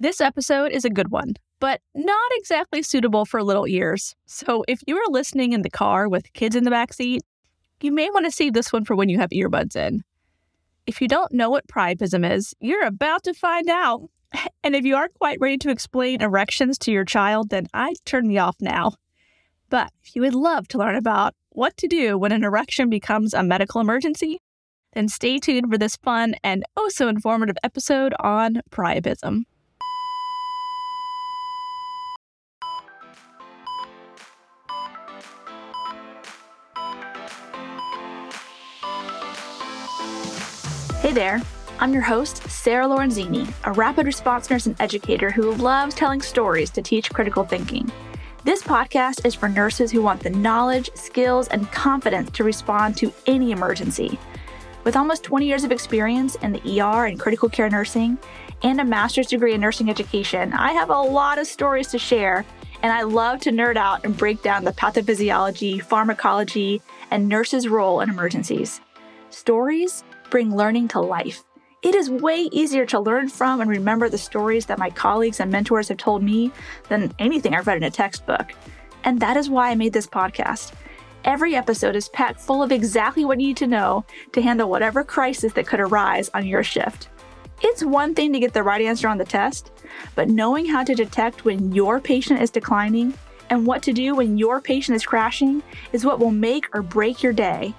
This episode is a good one, but not exactly suitable for little ears. So if you are listening in the car with kids in the backseat, you may want to save this one for when you have earbuds in. If you don't know what priapism is, you're about to find out. And if you aren't quite ready to explain erections to your child, then I'd turn me off now. But if you would love to learn about what to do when an erection becomes a medical emergency, then stay tuned for this fun and oh so informative episode on priapism. Hey there, I'm your host, Sarah Lorenzini, a rapid response nurse and educator who loves telling stories to teach critical thinking. This podcast is for nurses who want the knowledge, skills, and confidence to respond to any emergency. With almost 20 years of experience in the ER and critical care nursing, and a master's degree in nursing education, I have a lot of stories to share, and I love to nerd out and break down the pathophysiology, pharmacology, and nurses' role in emergencies. Stories bring learning to life. It is way easier to learn from and remember the stories that my colleagues and mentors have told me than anything I've read in a textbook. And that is why I made this podcast. Every episode is packed full of exactly what you need to know to handle whatever crisis that could arise on your shift. It's one thing to get the right answer on the test, but knowing how to detect when your patient is declining and what to do when your patient is crashing is what will make or break your day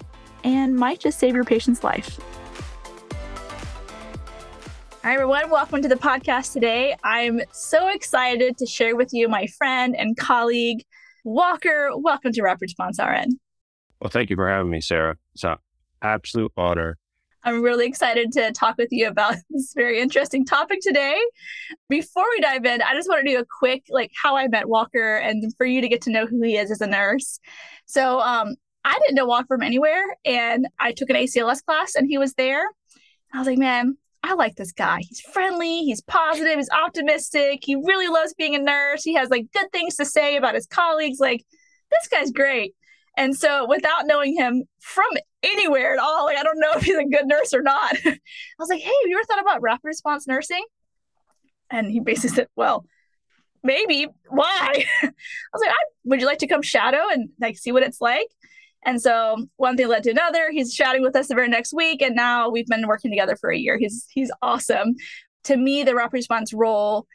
and might just save your patient's life. Hi, everyone. Welcome to the podcast today. I'm so excited to share with you my friend and colleague, Walker. Welcome to Rapid Response RN. Well, thank you for having me, Sarah. It's an absolute honor. I'm really excited to talk with you about this very interesting topic today. Before we dive in, I just want to do a quick, how I met Walker and for you to get to know who he is as a nurse. So I didn't know Walker from anywhere, and I took an ACLS class, and he was there. I was like, man, I like this guy. He's friendly, he's positive, he's optimistic. He really loves being a nurse. He has good things to say about his colleagues. This guy's great. And so without knowing him from anywhere at all, I don't know if he's a good nurse or not. I was like, hey, have you ever thought about rapid response nursing? And he basically said, well, maybe. Why? I was like, would you like to come shadow and see what it's like? And so one thing led to another. He's shadowing with us the very next week. And now we've been working together for a year. He's awesome. To me, the rapid response role,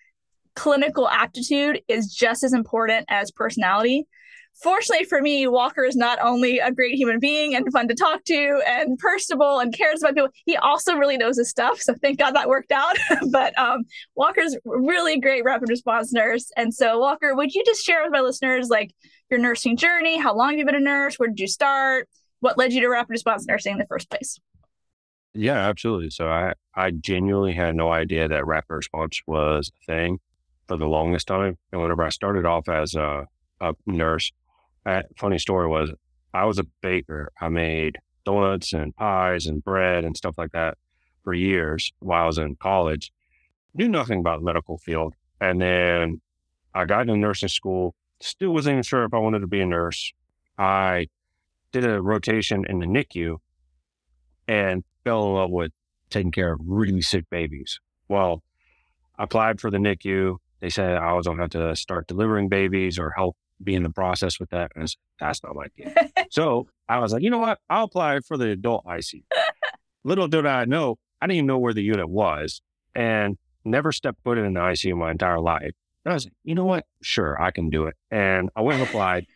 clinical aptitude is just as important as personality. Fortunately for me, Walker is not only a great human being and fun to talk to and personable and cares about people, he also really knows his stuff. So thank God that worked out. But Walker's really a great rapid response nurse. And so Walker, would you just share with my listeners, your nursing journey? How long have you been a nurse? Where did you start? What led you to rapid response nursing in the first place? Yeah, absolutely. So I genuinely had no idea that rapid response was a thing for the longest time. And whenever I started off as a nurse, funny story was I was a baker. I made donuts and pies and bread and stuff like that for years while I was in college. Knew nothing about the medical field. And then I got into nursing school. Still wasn't even sure if I wanted to be a nurse. I did a rotation in the NICU and fell in love with taking care of really sick babies. Well, I applied for the NICU. They said I was going to have to start delivering babies or help be in the process with that. And I said, that's not my thing. So I was like, you know what? I'll apply for the adult ICU. Little did I know, I didn't even know where the unit was and never stepped foot in an ICU my entire life. And I was like, you know what? Sure, I can do it. And I went and applied,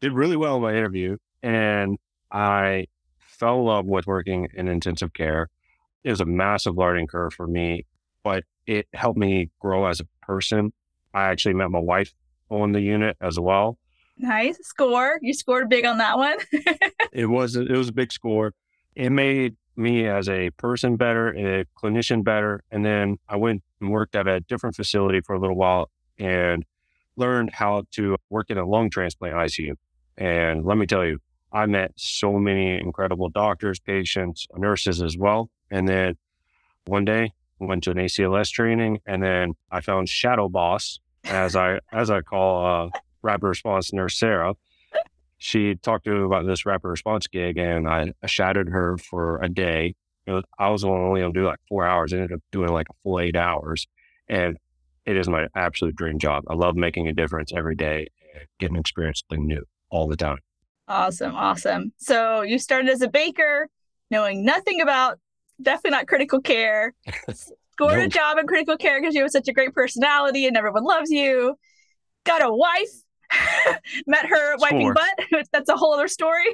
did really well in my interview, and I fell in love with working in intensive care. It was a massive learning curve for me, but it helped me grow as a person. I actually met my wife on the unit as well. Nice score. You scored big on that one. It was a big score. It made me as a person better, a clinician better. And then I went and worked at a different facility for a little while and learned how to work in a lung transplant ICU. And let me tell you, I met so many incredible doctors, patients, nurses as well. And then one day I went to an ACLS training and then I found Shadow Boss, as I call rapid response nurse Sarah. She talked to me about this rapid response gig and I shadowed her for a day. I was only going to do 4 hours. I ended up doing a full 8 hours. And it is my absolute dream job. I love making a difference every day and getting experience something new all the time. Awesome. Awesome. So you started as a baker, knowing nothing about, definitely not critical care, scored a job in critical care because you have such a great personality and everyone loves you. Got a wife, met her wiping butt. That's a whole other story.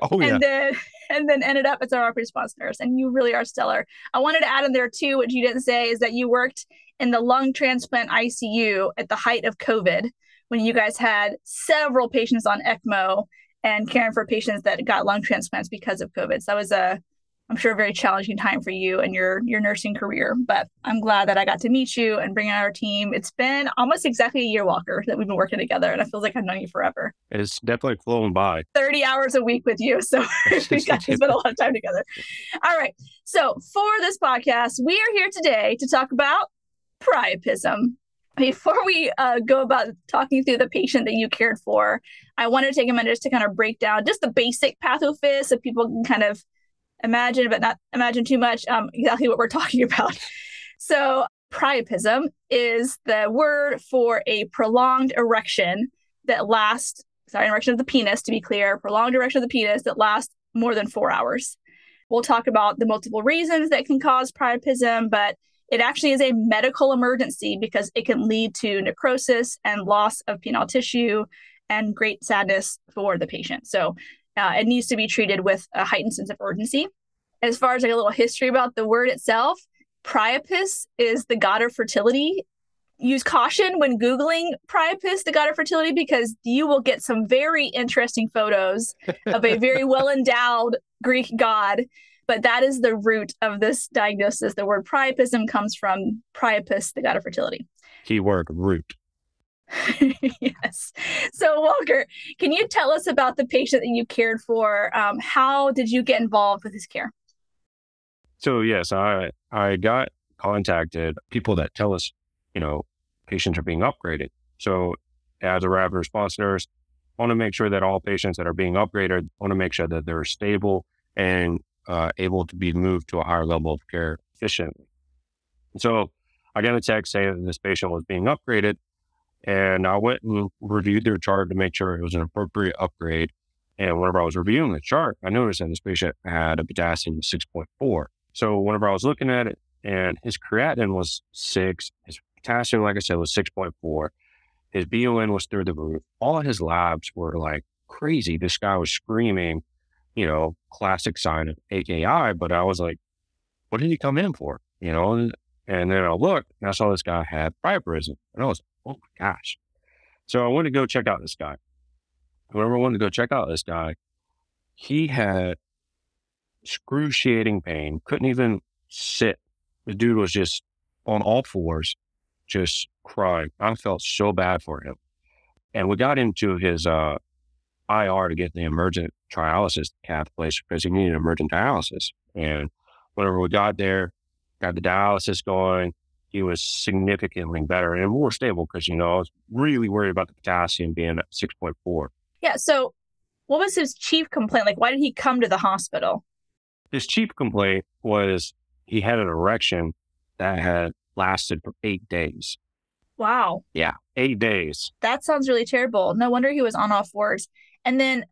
Oh, yeah. And then ended up as a rapid response nurse. And you really are stellar. I wanted to add in there too, what you didn't say is that you worked in the lung transplant ICU at the height of COVID, when you guys had several patients on ECMO and caring for patients that got lung transplants because of COVID. So that was a, I'm sure, a very challenging time for you and your nursing career, but I'm glad that I got to meet you and bring on our team. It's been almost exactly a year, Walker, that we've been working together, and I feel like I've known you forever. It's definitely flown by. 30 hours a week with you, so we've got to spend a lot of time together. All right, so for this podcast, we are here today to talk about priapism. Before we go about talking through the patient that you cared for, I want to take a minute just to kind of break down just the basic pathophys so people can kind of imagine, but not imagine too much, exactly what we're talking about. So priapism is the word for a prolonged erection that lasts, erection of the penis, to be clear, prolonged erection of the penis that lasts more than 4 hours. We'll talk about the multiple reasons that can cause priapism, but it actually is a medical emergency because it can lead to necrosis and loss of penile tissue and great sadness for the patient. So it needs to be treated with a heightened sense of urgency. As far as like a little history about the word itself, priapus is the god of fertility. Use caution when Googling priapus, the god of fertility, because you will get some very interesting photos of a very well-endowed Greek god. But that is the root of this diagnosis. The word priapism comes from Priapus, the god of fertility. Keyword root. Yes. So Walker, can you tell us about the patient that you cared for? How did you get involved with his care? So yes, I got contacted people that tell us, you know, patients are being upgraded. So as a rapid response nurse, I want to make sure that all patients that are being upgraded, I want to make sure that they're stable and able to be moved to a higher level of care efficiently. So I got a text saying that this patient was being upgraded, and I went and reviewed their chart to make sure it was an appropriate upgrade. And whenever I was reviewing the chart, I noticed that this patient had a potassium of 6.4. So whenever I was looking at it, and his creatinine was 6, his potassium, like I said, was 6.4. His BUN was through the roof. All of his labs were like crazy. This guy was screaming, you know, classic sign of AKI, but I was like, what did he come in for? You know, and then I looked and I saw this guy had priapism, and I was like, oh my gosh. So I went to go check out this guy. Whenever I wanted to go check out this guy, he had excruciating pain, couldn't even sit. The dude was just on all fours, just crying. I felt so bad for him. And we got into his IR to get the emergent trialysis cath place because he needed emergent dialysis. And whenever we got there, got the dialysis going, he was significantly better and more stable because, you know, I was really worried about the potassium being at 6.4. Yeah. So what was his chief complaint? Like, why did he come to the hospital? His chief complaint was he had an erection that had lasted for 8 days. Wow. Yeah. 8 days. That sounds really terrible. No wonder he was on all fours. And then,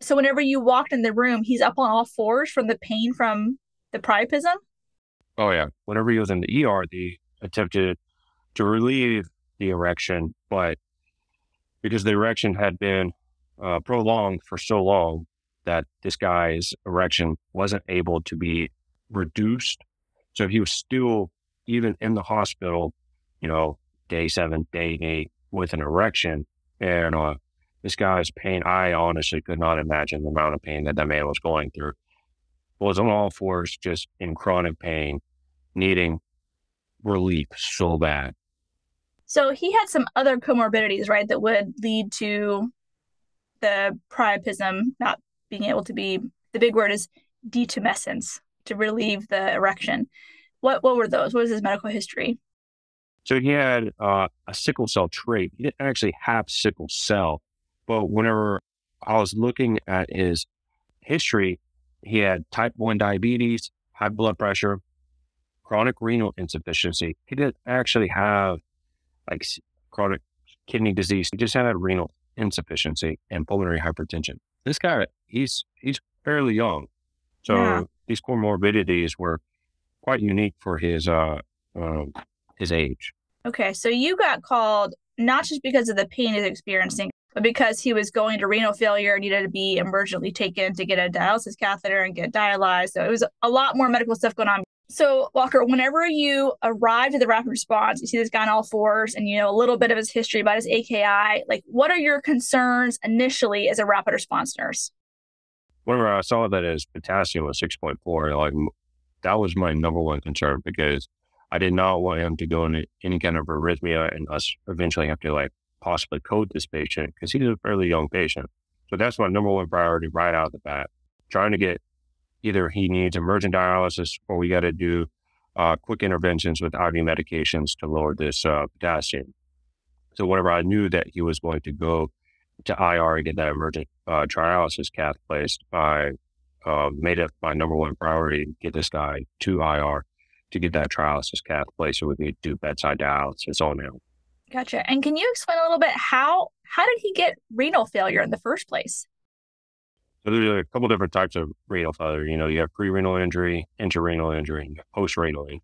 so whenever you walked in the room, he's up on all fours from the pain from the priapism? Oh, yeah. Whenever he was in the ER, they attempted to relieve the erection, but because the erection had been prolonged for so long that this guy's erection wasn't able to be reduced. So he was still, even in the hospital, you know, day 7, day 8, with an erection. And this guy's pain, I honestly could not imagine the amount of pain that that man was going through. Was on all fours, just in chronic pain, needing relief so bad. So he had some other comorbidities, right, that would lead to the priapism not being able to be, the big word is detumescence, to relieve the erection. What were those? What was his medical history? So he had a sickle cell trait. He didn't actually have sickle cell. But whenever I was looking at his history, he had type 1 diabetes, high blood pressure, chronic renal insufficiency. He didn't actually have like chronic kidney disease. He just had a renal insufficiency and pulmonary hypertension. This guy, he's fairly young. So these comorbidities were quite unique for his age. Okay, so you got called not just because of the pain he's experiencing, but because he was going to renal failure and needed to be emergently taken to get a dialysis catheter and get dialyzed. So it was a lot more medical stuff going on. So Walker, whenever you arrived at the rapid response, you see this guy on all fours and you know a little bit of his history about his AKI. Like, what are your concerns initially as a rapid response nurse? Whenever I saw that his potassium was 6.4, that was my number one concern because I did not want him to go into any kind of arrhythmia and us eventually have to possibly code this patient because he's a fairly young patient. So that's my number one priority right out of the bat, trying to get either he needs emergent dialysis or we got to do quick interventions with IV medications to lower this potassium. So whenever I knew that he was going to go to IR and get that emergent trialysis cath placed, I made it my number one priority to get this guy to IR to get that trialysis cath placed so we could do bedside dialysis on him. Gotcha. And can you explain a little bit how did he get renal failure in the first place? So there's a couple different types of renal failure. You know, you have pre-renal injury, interrenal injury, and post-renal injury.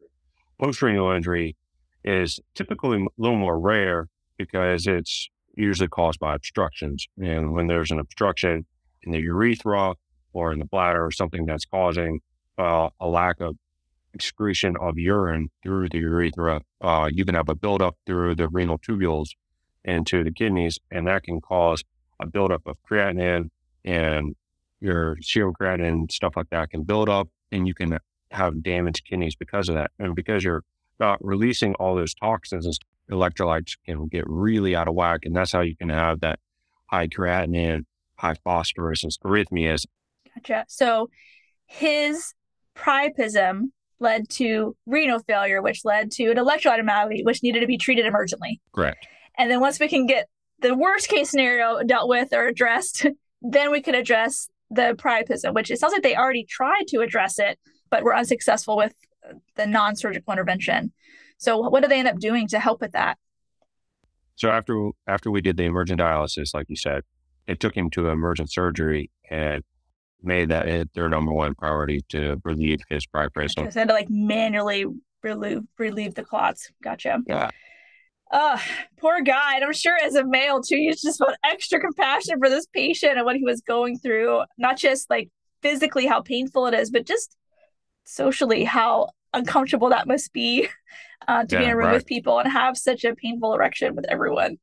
Post-renal injury is typically a little more rare because it's usually caused by obstructions. And when there's an obstruction in the urethra or in the bladder or something that's causing a lack of excretion of urine through the urethra, you can have a buildup through the renal tubules into the kidneys, and that can cause a buildup of creatinine and your serum creatinine, stuff like that can build up and you can have damaged kidneys because of that. And because you're not releasing all those toxins, electrolytes can get really out of whack. And that's how you can have that high creatinine, high phosphorus, and arrhythmias. Gotcha. So his priapism led to renal failure, which led to an electrolyte anomaly, which needed to be treated emergently. Correct. And then once we can get the worst case scenario dealt with or addressed, then we could address the priapism, which it sounds like they already tried to address it, but were unsuccessful with the non-surgical intervention. So what do they end up doing to help with that? So after we did the emergent dialysis, like you said, it took him to emergent surgery and made that their number one priority to relieve his priapism. So they had to manually relieve the clots. Gotcha. Yeah. Poor guy. And I'm sure as a male too, you just felt extra compassion for this patient and what he was going through, not just physically how painful it is, but just socially how uncomfortable that must be to be in a room with people and have such a painful erection with everyone.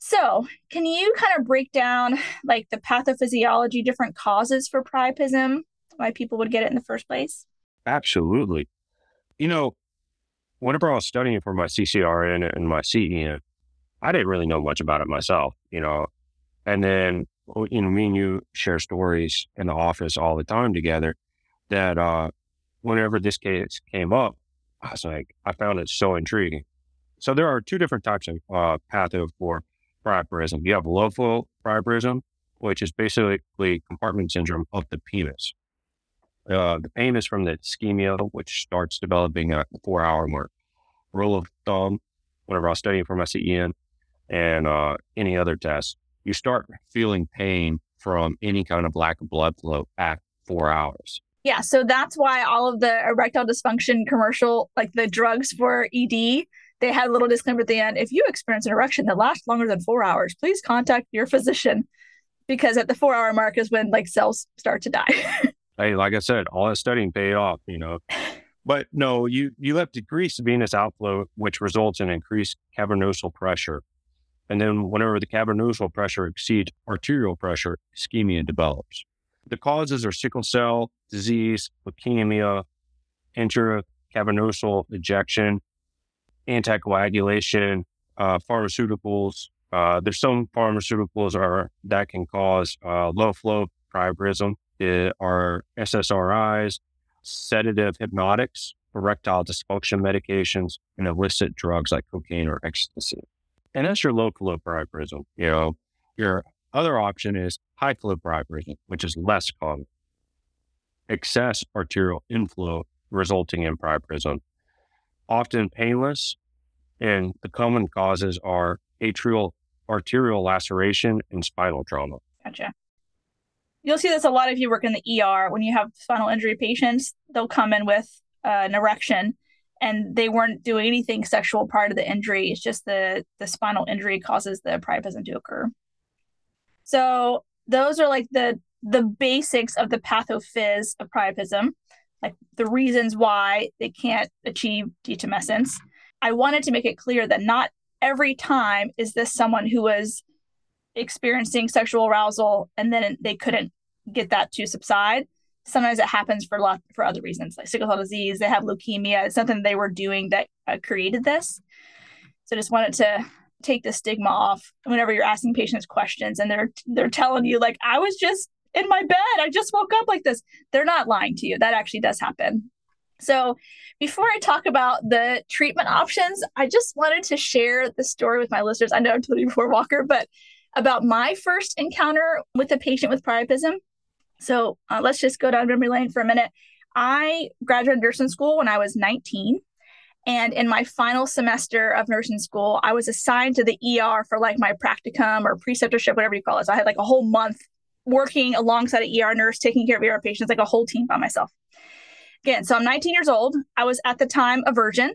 So can you kind of break down the pathophysiology, different causes for priapism, why people would get it in the first place? Absolutely. Whenever I was studying for my CCRN and my CEN, I didn't really know much about it myself, And then, me and you share stories in the office all the time together that whenever this case came up, I was I found it so intriguing. So there are two different types of patho for priapism. You have local priapism, which is basically compartment syndrome of the penis. The pain is from the ischemia, which starts developing at the 4-hour mark. Rule of thumb, whenever I was studying for my CEN and any other test, you start feeling pain from any kind of lack of blood flow at 4 hours. Yeah, so that's why all of the erectile dysfunction commercial, the drugs for ED, they had a little disclaimer at the end. If you experience an erection that lasts longer than 4 hours, please contact your physician, because at the 4-hour mark is when cells start to die. Hey, like I said, all that studying paid off, But no, you have decreased venous outflow, which results in increased cavernosal pressure. And then whenever the cavernosal pressure exceeds arterial pressure, ischemia develops. The causes are sickle cell disease, leukemia, intracavernosal ejection, anticoagulation, pharmaceuticals. There's some pharmaceuticals that can cause low flow priapism. It are SSRIs, sedative hypnotics, erectile dysfunction medications, and illicit drugs like cocaine or ecstasy. And that's your low flow priapism. Your other option is high flow priapism, which is less common. Excess arterial inflow resulting in priapism, often painless And the common causes are atrial arterial laceration and spinal trauma. Gotcha. You'll see this a lot if you work in the ER. When you have spinal injury patients, they'll come in with an erection and they weren't doing anything sexual prior to the injury. It's just the spinal injury causes the priapism to occur. So those are like the basics of the pathophys of priapism, like the reasons why they can't achieve detumescence. I wanted to make it clear that not every time is this someone who was experiencing sexual arousal and then they couldn't get that to subside. Sometimes it happens for other reasons, like sickle cell disease, they have leukemia, it's something they were doing that created this. So just wanted to take the stigma off whenever you're asking patients questions and they're telling you like, I was just in my bed, I just woke up like this. They're not lying to you. That actually does happen. So before I talk about the treatment options, I just wanted to share the story with my listeners. I know I've told you before, Walker, but about my first encounter with a patient with priapism. So let's just go down memory lane for a minute. I graduated nursing school when I was 19. And in my final semester of nursing school, I was assigned to the ER for like my practicum or preceptorship, whatever you call it. So I had like a whole month working alongside an ER nurse, taking care of ER patients, like a whole team by myself. Again, so I'm 19 years old. I was at the time a virgin.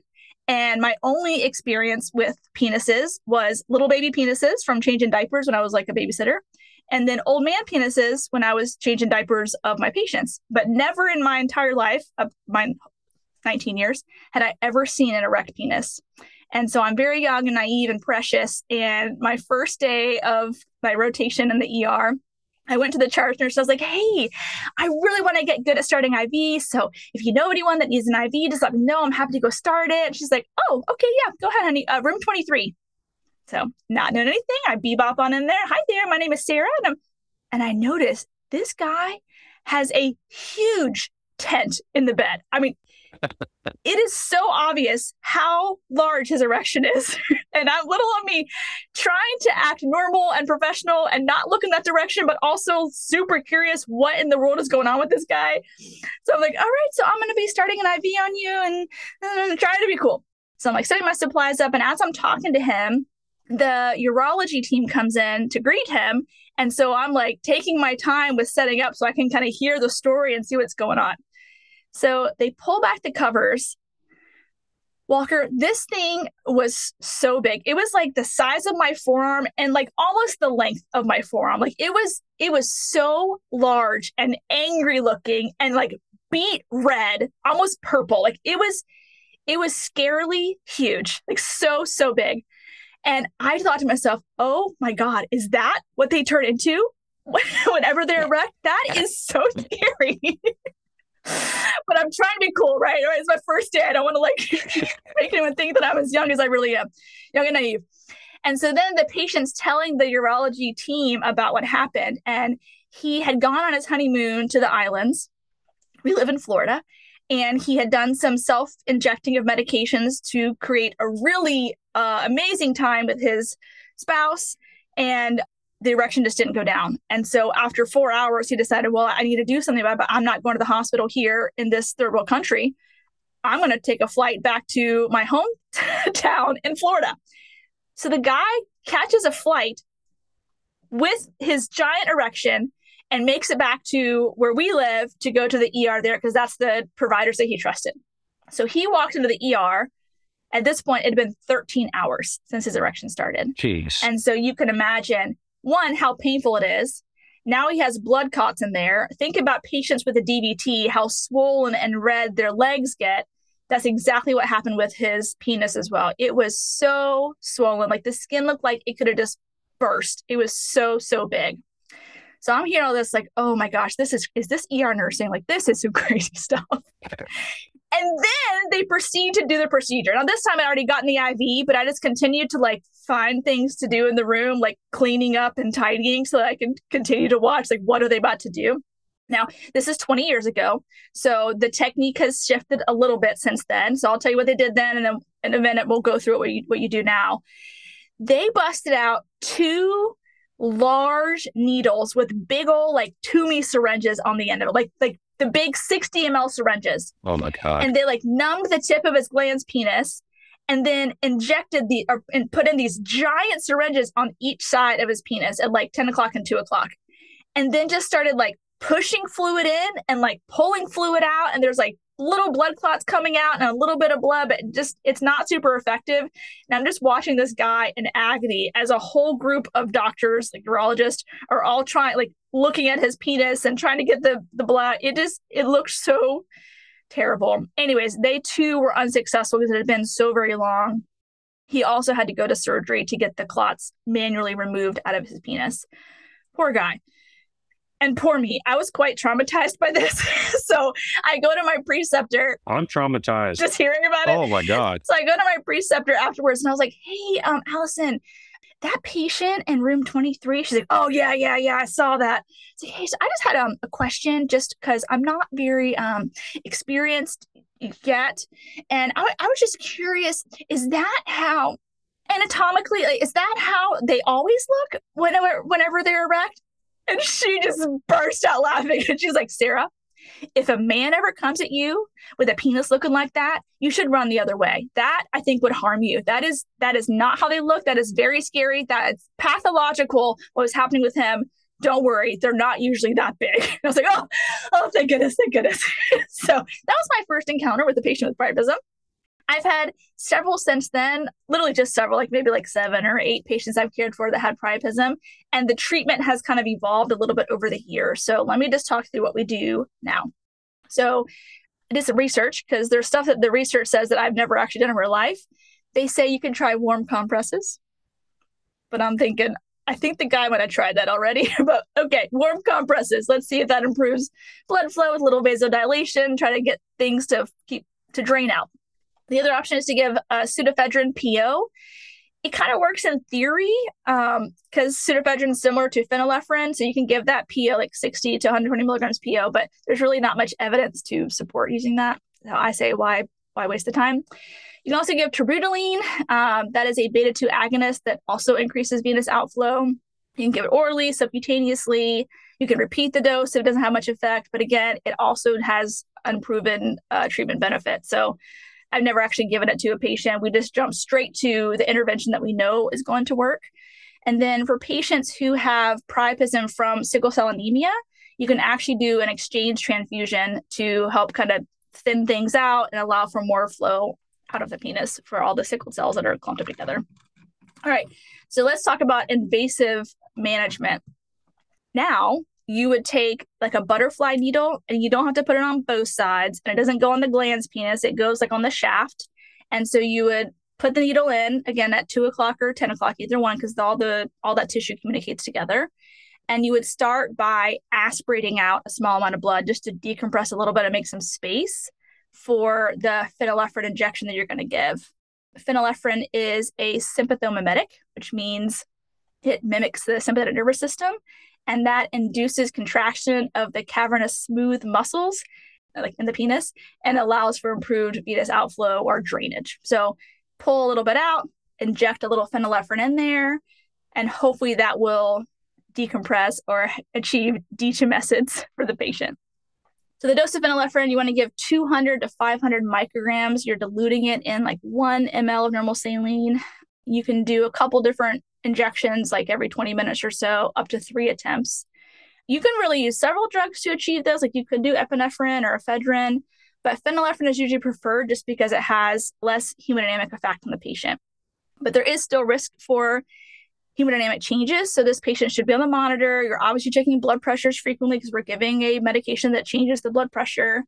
And my only experience with penises was little baby penises from changing diapers when I was like a babysitter. And then old man penises when I was changing diapers of my patients. But never in my entire life, of my 19 years, had I ever seen an erect penis. And so I'm very young and naive and precious. And my first day of my rotation in the ER, I went to the charge nurse. I was like, hey, I really want to get good at starting IV. So if you know anyone that needs an IV, just let me know. I'm happy to go start it. And she's like, oh, okay, yeah, go ahead, honey. Room 23. So not knowing anything, I bebop on in there. Hi there, my name is Sarah. And I noticed this guy has a huge tent in the bed. I mean, it is so obvious how large his erection is. And I'm little on me trying to act normal and professional and not look in that direction, but also super curious what in the world is going on with this guy. So I'm like, all right, so I'm going to be starting an IV on you and trying to be cool. So I'm like setting my supplies up. And as I'm talking to him, the urology team comes in to greet him. And so I'm like taking my time with setting up so I can kind of hear the story and see what's going on. So they pull back the covers. Walker, this thing was so big. It was like the size of my forearm and like almost the length of my forearm. Like it was so large and angry looking and like beet red, almost purple. Like it was scarily huge, like so big. And I thought to myself, oh my God, is that what they turn into whenever they're erect? That is so scary. But I'm trying to be cool, right? It's my first day. I don't want to like make anyone think that I'm as young as I really am, young and naive. And so then the patient's telling the urology team about what happened. And he had gone on his honeymoon to the islands. We live in Florida. And he had done some self-injecting of medications to create a really amazing time with his spouse. And the erection just didn't go down. And so after 4 hours, he decided, well, I need to do something about it, but I'm not going to the hospital here in this third world country. I'm going to take a flight back to my hometown in Florida. So the guy catches a flight with his giant erection and makes it back to where we live to go to the ER there because that's the providers that he trusted. So he walked into the ER. At this point, it had been 13 hours since his erection started. Jeez. And so you can imagine, one, how painful it is. Now he has blood clots in there. Think about patients with a DVT, how swollen and red their legs get. That's exactly what happened with his penis as well. It was so swollen. Like the skin looked like it could have just burst. It was so big. So I'm hearing all this like, oh my gosh, is this ER nursing? Like this is some crazy stuff. And then they proceed to do the procedure. Now, this time I already gotten the IV, but I just continued to like find things to do in the room, like cleaning up and tidying so that I can continue to watch, like, what are they about to do? Now, this is 20 years ago. So the technique has shifted a little bit since then. So I'll tell you what they did then, and then in a minute, we'll go through what you do now. They busted out two large needles with big old like Toomey syringes on the end of it, like the big 60 ml syringes. Oh my God. And they like numbed the tip of his glans penis and then injected and put in these giant syringes on each side of his penis at like 10 o'clock and 2 o'clock. And then just started like pushing fluid in and like pulling fluid out. And there's like little blood clots coming out and a little bit of blood, but just, it's not super effective. And I'm just watching this guy in agony as a whole group of doctors, like urologists, are all trying, like looking at his penis and trying to get the blood. It looked so terrible. Anyways, they too were unsuccessful because it had been so very long. He also had to go to surgery to get the clots manually removed out of his penis. Poor guy. And poor me, I was quite traumatized by this. So I go to my preceptor. I'm traumatized. Just hearing about it. Oh my God. So I go to my preceptor afterwards and I was like, hey, Allison, that patient in room 23, she's like, oh yeah, I saw that. So, hey, so I just had a question just because I'm not very experienced yet. And I was just curious, is that how anatomically, like, is that how they always look whenever they're erect? And she just burst out laughing. And she's like, Sarah, if a man ever comes at you with a penis looking like that, you should run the other way. That, I think, would harm you. That is not how they look. That is very scary. That's pathological, what was happening with him. Don't worry. They're not usually that big. And I was like, oh, thank goodness. So that was my first encounter with a patient with priapism. I've had several since then, literally just several, like maybe like 7 or 8 patients I've cared for that had priapism, and the treatment has kind of evolved a little bit over the years. So let me just talk through what we do now. So I did some research because there's stuff that the research says that I've never actually done in real life. They say you can try warm compresses, but I'm thinking, I think the guy might have tried that already, but okay, warm compresses. Let's see if that improves blood flow with little vasodilation, try to get things to drain out. The other option is to give pseudoephedrine PO. It kind of works in theory because pseudoephedrine is similar to phenylephrine, so you can give that PO like 60 to 120 milligrams PO, but there's really not much evidence to support using that. So I say, why waste the time? You can also give terbutaline. That is a beta-2 agonist that also increases venous outflow. You can give it orally, subcutaneously. You can repeat the dose if it doesn't have much effect, but again, it also has unproven treatment benefit. So I've never actually given it to a patient. We just jump straight to the intervention that we know is going to work. And then for patients who have priapism from sickle cell anemia, you can actually do an exchange transfusion to help kind of thin things out and allow for more flow out of the penis for all the sickle cells that are clumped up together. All right, so let's talk about invasive management. Now, you would take like a butterfly needle, and you don't have to put it on both sides, and it doesn't go on the gland's penis. It goes like on the shaft. And so you would put the needle in again at 2 o'clock or 10 o'clock, either one, because all that tissue communicates together. And you would start by aspirating out a small amount of blood just to decompress a little bit and make some space for the phenylephrine injection that you're going to give. Phenylephrine is a sympathomimetic, which means it mimics the sympathetic nervous system. And that induces contraction of the cavernous smooth muscles, like in the penis, and allows for improved venous outflow or drainage. So pull a little bit out, inject a little phenylephrine in there, and hopefully that will decompress or achieve detumescence for the patient. So the dose of phenylephrine, you want to give 200 to 500 micrograms. You're diluting it in like 1 mL of normal saline. You can do a couple different injections like every 20 minutes or so, up to 3 attempts. You can really use several drugs to achieve this. Like you could do epinephrine or ephedrine, but phenylephrine is usually preferred just because it has less hemodynamic effect on the patient. But there is still risk for hemodynamic changes. So this patient should be on the monitor. You're obviously checking blood pressures frequently because we're giving a medication that changes the blood pressure.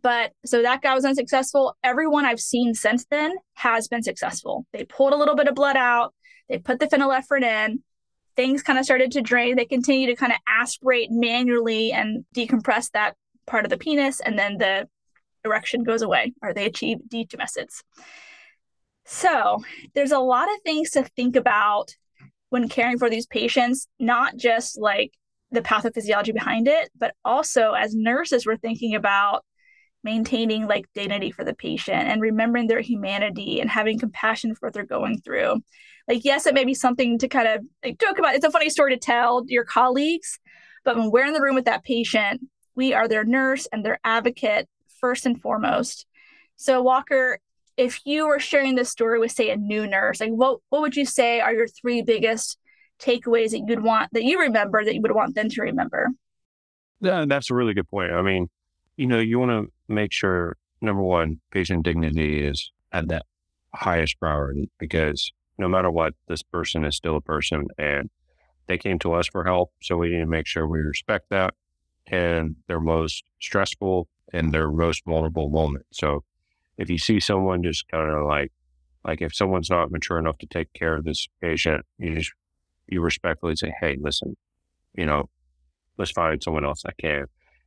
But so that guy was unsuccessful. Everyone I've seen since then has been successful. They pulled a little bit of blood out. They put the phenylephrine in, things kind of started to drain. They continue to kind of aspirate manually and decompress that part of the penis, and then the erection goes away, or they achieve detumescence. So there's a lot of things to think about when caring for these patients, not just like the pathophysiology behind it, but also as nurses, we're thinking about maintaining like dignity for the patient and remembering their humanity and having compassion for what they're going through. Like, yes, it may be something to kind of like joke about. It's a funny story to tell your colleagues, but when we're in the room with that patient, we are their nurse and their advocate first and foremost. So Walker, if you were sharing this story with, say, a new nurse, like what would you say are your three biggest takeaways that you'd want, that you remember, that you would want them to remember? Yeah, that's a really good point. I mean, you know, you want to make sure, number one, patient dignity is at that highest priority, because no matter what, this person is still a person and they came to us for help. So we need to make sure we respect that and their most stressful and their most vulnerable moment. So if you see someone just kind of like if someone's not mature enough to take care of this patient, you respectfully say, hey, listen, you know, let's find someone else that can.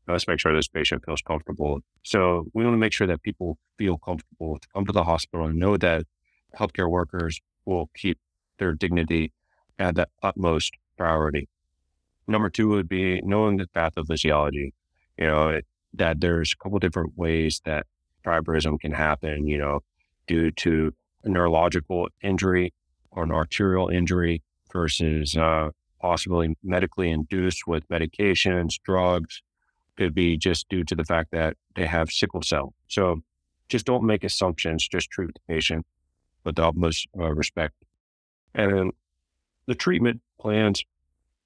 Let's make sure this patient feels comfortable. So we want to make sure that people feel comfortable to come to the hospital and know that healthcare workers will keep their dignity at the utmost priority. Number two would be knowing the pathophysiology, you know, that there's a couple of different ways that priapism can happen, you know, due to a neurological injury or an arterial injury versus possibly medically induced with medications, drugs. Could be just due to the fact that they have sickle cell. So just don't make assumptions, just treat the patient with the utmost respect. And then the treatment plans,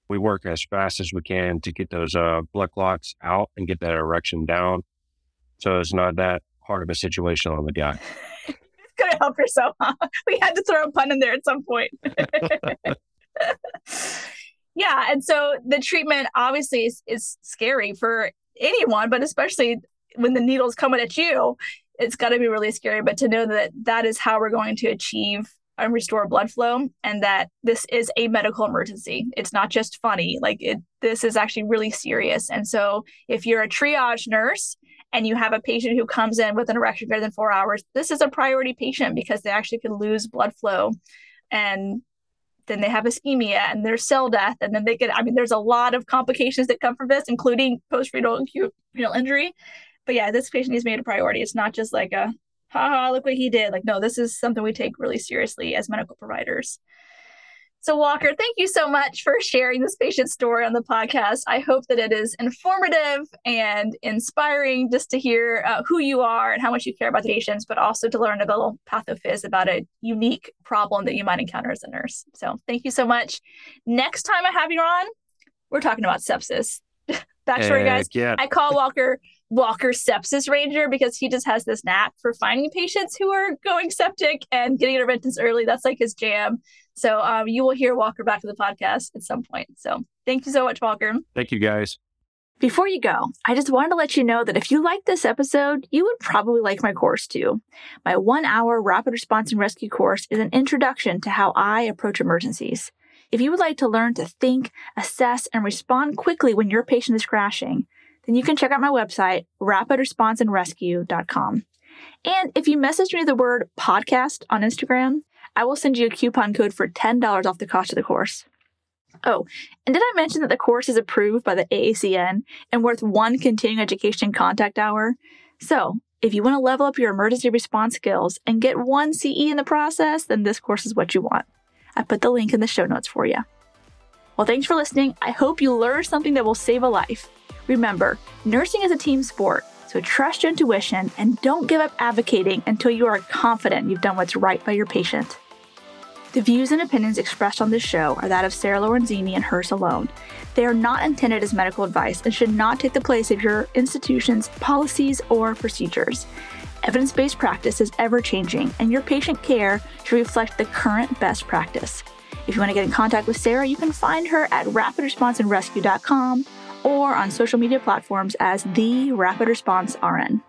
we work as fast as we can to get those blood clots out and get that erection down. So it's not that hard of a situation on the guy. It's going to help yourself. Huh? We had to throw a pun in there at some point. Yeah. And so the treatment obviously is scary for anyone, but especially when the needle's coming at you, it's got to be really scary. But to know that that is how we're going to achieve and restore blood flow, and that this is a medical emergency. It's not just funny. This is actually really serious. And so if you're a triage nurse and you have a patient who comes in with an erection greater than 4 hours, this is a priority patient because they actually could lose blood flow, and then they have ischemia and there's cell death. And then there's a lot of complications that come from this, including post-renal acute renal injury. But yeah, this patient is made a priority. It's not just like a, ha ha, look what he did. Like, no, this is something we take really seriously as medical providers. So Walker, thank you so much for sharing this patient's story on the podcast. I hope that it is informative and inspiring just to hear who you are and how much you care about the patients, but also to learn a little pathophys about a unique problem that you might encounter as a nurse. So thank you so much. Next time I have you on, we're talking about sepsis. Backstory, guys. Yeah. I call Walker Sepsis Ranger because he just has this knack for finding patients who are going septic and getting interventions early. That's like his jam. So you will hear Walker back to the podcast at some point. So thank you so much, Walker. Thank you, guys. Before you go, I just wanted to let you know that if you like this episode, you would probably like my course too. My 1-hour Rapid Response and Rescue course is an introduction to how I approach emergencies. If you would like to learn to think, assess, and respond quickly when your patient is crashing, then you can check out my website, rapidresponseandrescue.com. And if you message me the word podcast on Instagram, I will send you a coupon code for $10 off the cost of the course. Oh, and did I mention that the course is approved by the AACN and worth one continuing education contact hour? So if you want to level up your emergency response skills and get one CE in the process, then this course is what you want. I put the link in the show notes for you. Well, thanks for listening. I hope you learned something that will save a life. Remember, nursing is a team sport, so trust your intuition and don't give up advocating until you are confident you've done what's right by your patient. The views and opinions expressed on this show are that of Sarah Lorenzini and hers alone. They are not intended as medical advice and should not take the place of your institution's policies or procedures. Evidence-based practice is ever-changing, and your patient care should reflect the current best practice. If you want to get in contact with Sarah, you can find her at rapidresponseandrescue.com or on social media platforms as the Rapid Response RN.